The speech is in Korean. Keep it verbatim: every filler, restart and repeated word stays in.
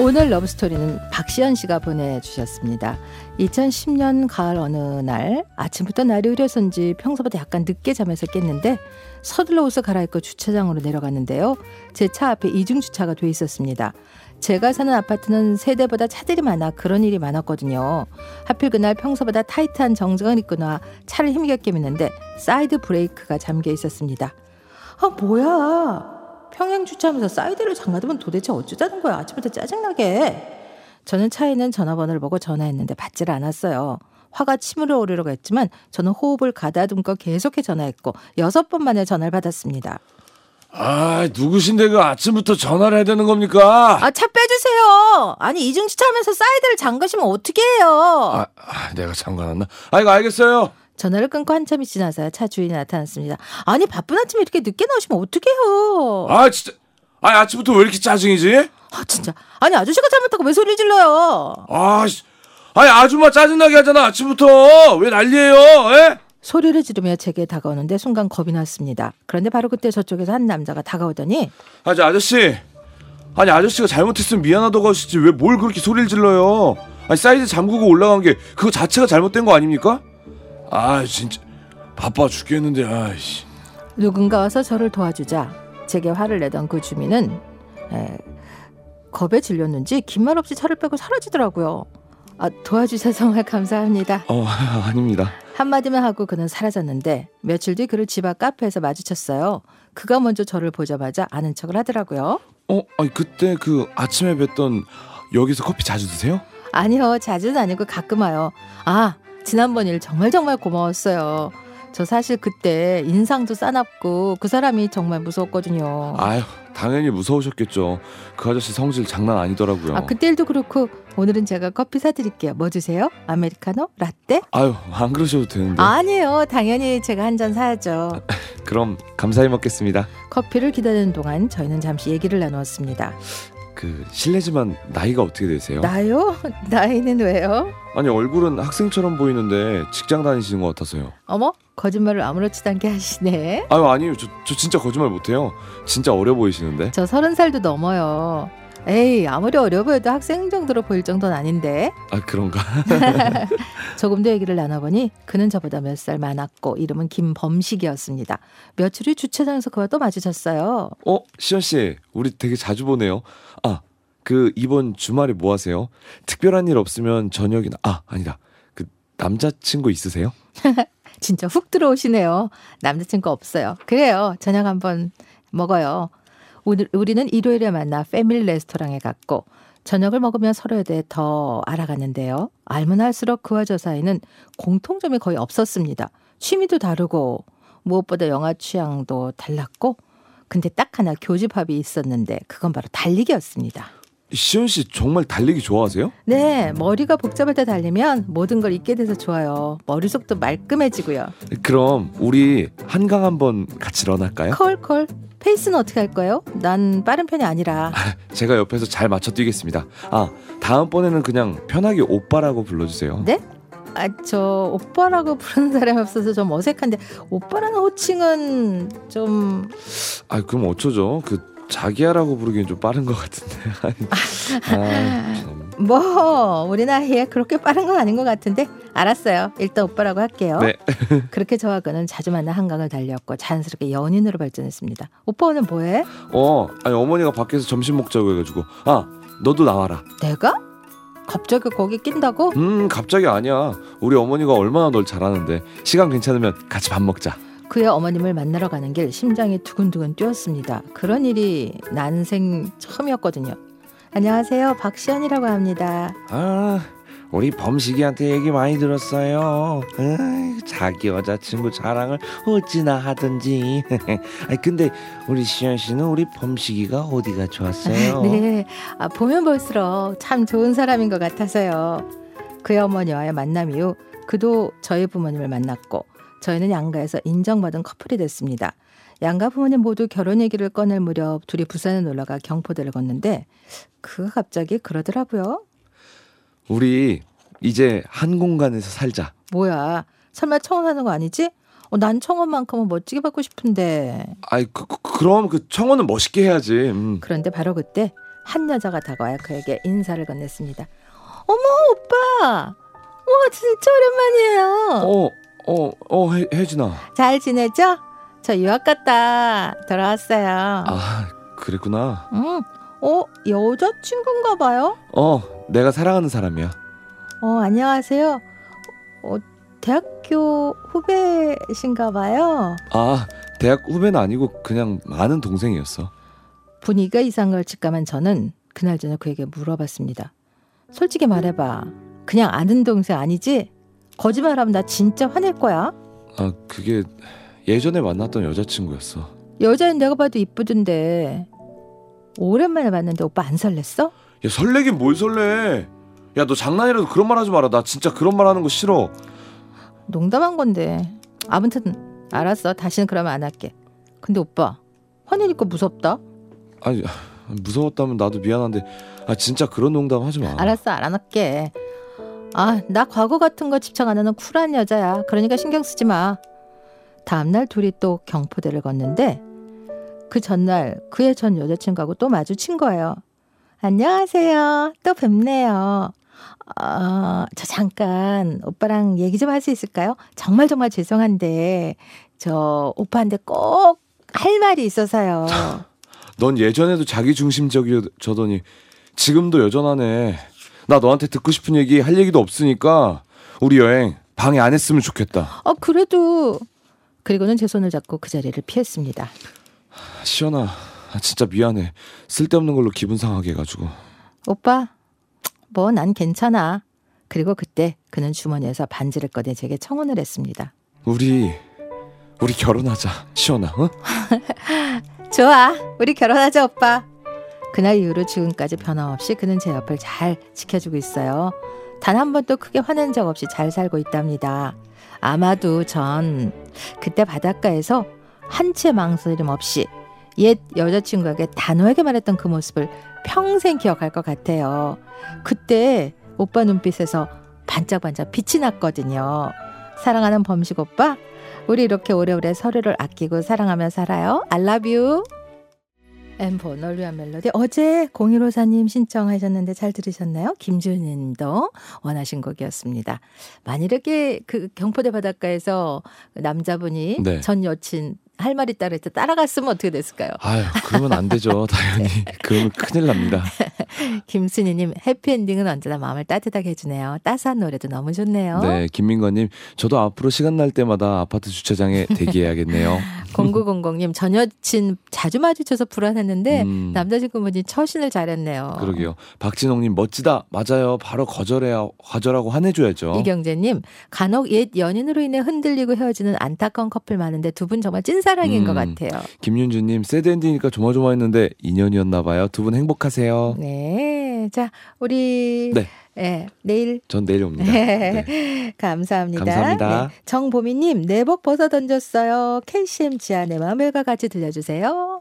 오늘 러브스토리는 박시연 씨가 보내주셨습니다. 이천십 년 가을 어느 날 아침부터 날이 흐려선지 평소보다 약간 늦게 잠에서 깼는데 서둘러 옷을 갈아입고 주차장으로 내려갔는데요. 제 차 앞에 이중주차가 돼 있었습니다. 제가 사는 아파트는 세대보다 차들이 많아 그런 일이 많았거든요. 하필 그날 평소보다 타이트한 정장을 입거나 차를 힘겹게 깨미는데 사이드 브레이크가 잠겨 있었습니다. 아 뭐야, 평행 주차하면서 사이드를 잠가두면 도대체 어쩌자는 거야. 아침부터 짜증나게. 저는 차에는 전화번호를 보고 전화했는데 받질 않았어요. 화가 침으로 오르려고 했지만 저는 호흡을 가다듬고 계속해 전화했고 여섯 번 만에 전화를 받았습니다. 아 누구신데 그 아침부터 전화를 해야 되는 겁니까? 아 차 빼주세요. 아니 이중주차하면서 사이드를 잠가시면 어떻게 해요? 아, 아 내가 잠가놨나? 아 이거 알겠어요. 전화를 끊고 한참이 지나서야 차 주인이 나타났습니다. 아니 바쁜 아침에 이렇게 늦게 나오시면 어떡해요? 아 진짜, 아 아침부터 왜 이렇게 짜증이지? 아 진짜, 아니 아저씨가 잘못하고 왜 소리를 질러요? 아, 아니 아줌마 짜증나게 하잖아. 아침부터 왜 난리예요? 에? 소리를 지르며 제게 다가오는데 순간 겁이 났습니다. 그런데 바로 그때 저쪽에서 한 남자가 다가오더니 아저 아저씨, 아니 아저씨가 잘못했으면 미안하다고 하시지 왜 뭘 그렇게 소리를 질러요? 아니 사이드 잠그고 올라간 게 그거 자체가 잘못된 거 아닙니까? 아 진짜 바빠 죽겠는데. 아이씨. 누군가 와서 저를 도와주자 제게 화를 내던 그 주민은 에, 겁에 질렸는지 긴 말 없이 차를 빼고 사라지더라고요. 아, 도와주셔서 정말 감사합니다. 어, 아닙니다. 한마디만 하고 그는 사라졌는데 며칠 뒤 그를 집 앞 카페에서 마주쳤어요. 그가 먼저 저를 보자마자 아는 척을 하더라고요. 어, 아니, 그때 그 아침에 뵀던 여기서 커피 자주 드세요? 아니요, 자주는 아니고 가끔 와요. 아 지난번 일 정말 정말 고마웠어요. 저 사실 그때 인상도 싸납고 그 사람이 정말 무서웠거든요. 아유 당연히 무서우셨겠죠. 그 아저씨 성질 장난 아니더라고요. 아 그때 일도 그렇고 오늘은 제가 커피 사드릴게요. 뭐 주세요? 아메리카노? 라떼? 아유 안 그러셔도 되는데. 아니에요. 당연히 제가 한 잔 사야죠. 그럼 감사히 먹겠습니다. 커피를 기다리는 동안 저희는 잠시 얘기를 나누었습니다. 그 실례지만 나이가 어떻게 되세요? 나요? 나이는 왜요? 아니 얼굴은 학생처럼 보이는데 직장 다니시는 것 같아서요. 어머? 거짓말을 아무렇지도 않게 하시네. 아유 아니요. 저, 저 진짜 거짓말 못해요. 진짜 어려 보이시는데. 저 서른 살도 넘어요. 에이 아무리 어려 보여도 학생 정도로 보일 정도는 아닌데. 아 그런가? 조금 더 얘기를 나눠보니 그는 저보다 몇 살 많았고 이름은 김범식이었습니다. 며칠 후 주차장에서 그와 또 마주쳤어요. 어? 시연씨 우리 되게 자주 보네요. 아 그 이번 주말에 뭐 하세요? 특별한 일 없으면 저녁이나 아 아니다 그 남자친구 있으세요? 진짜 훅 들어오시네요. 남자친구 없어요. 그래요 저녁 한번 먹어요. 오늘 우리는 일요일에 만나 패밀리 레스토랑에 갔고 저녁을 먹으며 서로에 대해 더 알아갔는데요. 알면 할수록 그와 저 사이는 공통점이 거의 없었습니다. 취미도 다르고 무엇보다 영화 취향도 달랐고 근데 딱 하나 교집합이 있었는데 그건 바로 달리기였습니다. 시연 씨 정말 달리기 좋아하세요? 네. 머리가 복잡할 때 달리면 모든 걸 잊게 돼서 좋아요. 머릿속도 말끔해지고요. 그럼 우리 한강 한번 같이 런할까요? 콜콜. 페이스는 어떻게 할까요? 난 빠른 편이 아니라. 제가 옆에서 잘 맞춰 뛰겠습니다. 아, 다음번에는 그냥 편하게 오빠라고 불러주세요. 네? 아, 저 오빠라고 부르는 사람이 없어서 좀 어색한데 오빠라는 호칭은 좀... 아, 그럼 어쩌죠? 그... 자기야라고 부르기엔 좀 빠른 것 같은데. 아, 뭐 우리 나이에 그렇게 빠른 건 아닌 것 같은데 알았어요. 일단 오빠라고 할게요. 네. 그렇게 저와 그는 자주 만나 한강을 달렸고 자연스럽게 연인으로 발전했습니다. 오빠 오늘 뭐해? 어, 아니 어머니가 밖에서 점심 먹자고 해가지고 아 너도 나와라. 내가? 갑자기 거기 낀다고? 음 갑자기 아니야. 우리 어머니가 얼마나 널 잘하는데 시간 괜찮으면 같이 밥 먹자. 그의 어머님을 만나러 가는 길 심장이 두근두근 뛰었습니다. 그런 일이 난생 처음이었거든요. 안녕하세요. 박시연이라고 합니다. 아, 우리 범식이한테 얘기 많이 들었어요. 아, 자기 여자친구 자랑을 어찌나 하든지. 아니, 근데 우리 시연 씨는 우리 범식이가 어디가 좋았어요? 네, 아, 보면 볼수록 참 좋은 사람인 것 같아서요. 그의 어머니와의 만남 이후 그도 저희 부모님을 만났고 저희는 양가에서 인정받은 커플이 됐습니다. 양가 부모님 모두 결혼 얘기를 꺼낼 무렵 둘이 부산에 놀러가 경포대를 걷는데 그가 갑자기 그러더라고요. 우리 이제 한 공간에서 살자. 뭐야? 설마 청혼하는 거 아니지? 어, 난 청혼만큼은 멋지게 받고 싶은데. 아이 그, 그, 그럼 그 청혼은 멋있게 해야지. 음. 그런데 바로 그때 한 여자가 다가와 그에게 인사를 건넸습니다. 어머 오빠, 와 진짜 오랜만이에요. 어어어 어, 어, 혜진아, 잘 지내죠? 저 유학 갔다 돌아왔어요. 아 그랬구나. 응. 어 여자친구인가 봐요. 어 내가 사랑하는 사람이야. 어 안녕하세요. 어 대학교 후배신가 봐요. 아 대학 후배는 아니고 그냥 아는 동생이었어. 분위기가 이상한 걸 직감한 저는 그날 저녁 그에게 물어봤습니다. 솔직히 말해봐. 그냥 아는 동생 아니지? 거짓말하면 나 진짜 화낼 거야. 아 그게 예전에 만났던 여자친구였어. 여자인 내가 봐도 이쁘던데. 오랜만에 봤는데 오빠 안 설렜어? 야 설레긴 뭘 설레. 야 너 장난이라도 그런 말 하지 마라. 나 진짜 그런 말 하는 거 싫어. 농담한 건데. 아무튼 알았어. 다시는 그러면 안 할게. 근데 오빠 화내니까 무섭다. 아니 무서웠다면 나도 미안한데 아 진짜 그런 농담 하지 마. 알았어 안 할게. 아 나 과거 같은 거 집착 안 하는 쿨한 여자야. 그러니까 신경 쓰지 마. 다음날 둘이 또 경포대를 걷는데 그 전날 그의 전 여자친구하고 또 마주친 거예요. 안녕하세요. 또 뵙네요. 어, 저 잠깐 오빠랑 얘기 좀 할 수 있을까요? 정말 정말 죄송한데 저 오빠한테 꼭 할 말이 있어서요. 넌 예전에도 자기중심적이더니 지금도 여전하네. 나 너한테 듣고 싶은 얘기 할 얘기도 없으니까 우리 여행 방해 안 했으면 좋겠다. 어, 그래도. 그리고는 제 손을 잡고 그 자리를 피했습니다. 시연아 진짜 미안해. 쓸데없는 걸로 기분 상하게 해가지고. 오빠 뭐 난 괜찮아. 그리고 그때 그는 주머니에서 반지를 꺼내 제게 청혼을 했습니다. 우리 우리 결혼하자 시연아. 어? 좋아 우리 결혼하자 오빠. 그날 이후로 지금까지 변함없이 그는 제 옆을 잘 지켜주고 있어요. 단 한 번도 크게 화낸 적 없이 잘 살고 있답니다. 아마도 전 그때 바닷가에서 한치의 망설임 없이 옛 여자친구에게 단호하게 말했던 그 모습을 평생 기억할 것 같아요. 그때 오빠 눈빛에서 반짝반짝 빛이 났거든요. 사랑하는 범식 오빠, 우리 이렇게 오래오래 서로를 아끼고 사랑하며 살아요. I love you. 엠본을 위한 멜로디. 어제 공일오사님 신청하셨는데 잘 들으셨나요? 김준님도 원하신 곡이었습니다. 만일에 그 경포대 바닷가에서 남자분이 네. 전 여친 할 말이 따로 있다 따라갔으면 어떻게 됐을까요? 아유, 그러면 안 되죠. 당연히. 그러면 큰일 납니다. 김순희님 해피엔딩은 언제나 마음을 따뜻하게 해주네요. 따스한 노래도 너무 좋네요. 네, 김민건님 저도 앞으로 시간 날 때마다 아파트 주차장에 대기해야겠네요. 공구공공님 전 여친 자주 마주쳐서 불안했는데 음. 남자친구분이 처신을 잘했네요. 그러게요. 박진홍님 멋지다. 맞아요. 바로 거절해야 거절하고 화내줘야죠. 이경재님 간혹 옛 연인으로 인해 흔들리고 헤어지는 안타까운 커플 많은데 두 분 정말 찐 사랑인 음, 것 같아요. 김윤주님 새드엔딩이니까 조마조마했는데 인연이었나봐요. 두 분 행복하세요. 네, 자 우리 네, 네 내일 전 내일 옵니다. 네. 네. 감사합니다. 감사합니다. 네. 정보미님 내복 벗어 던졌어요. 켄씨엠지아 내 마음과 같이 들려주세요.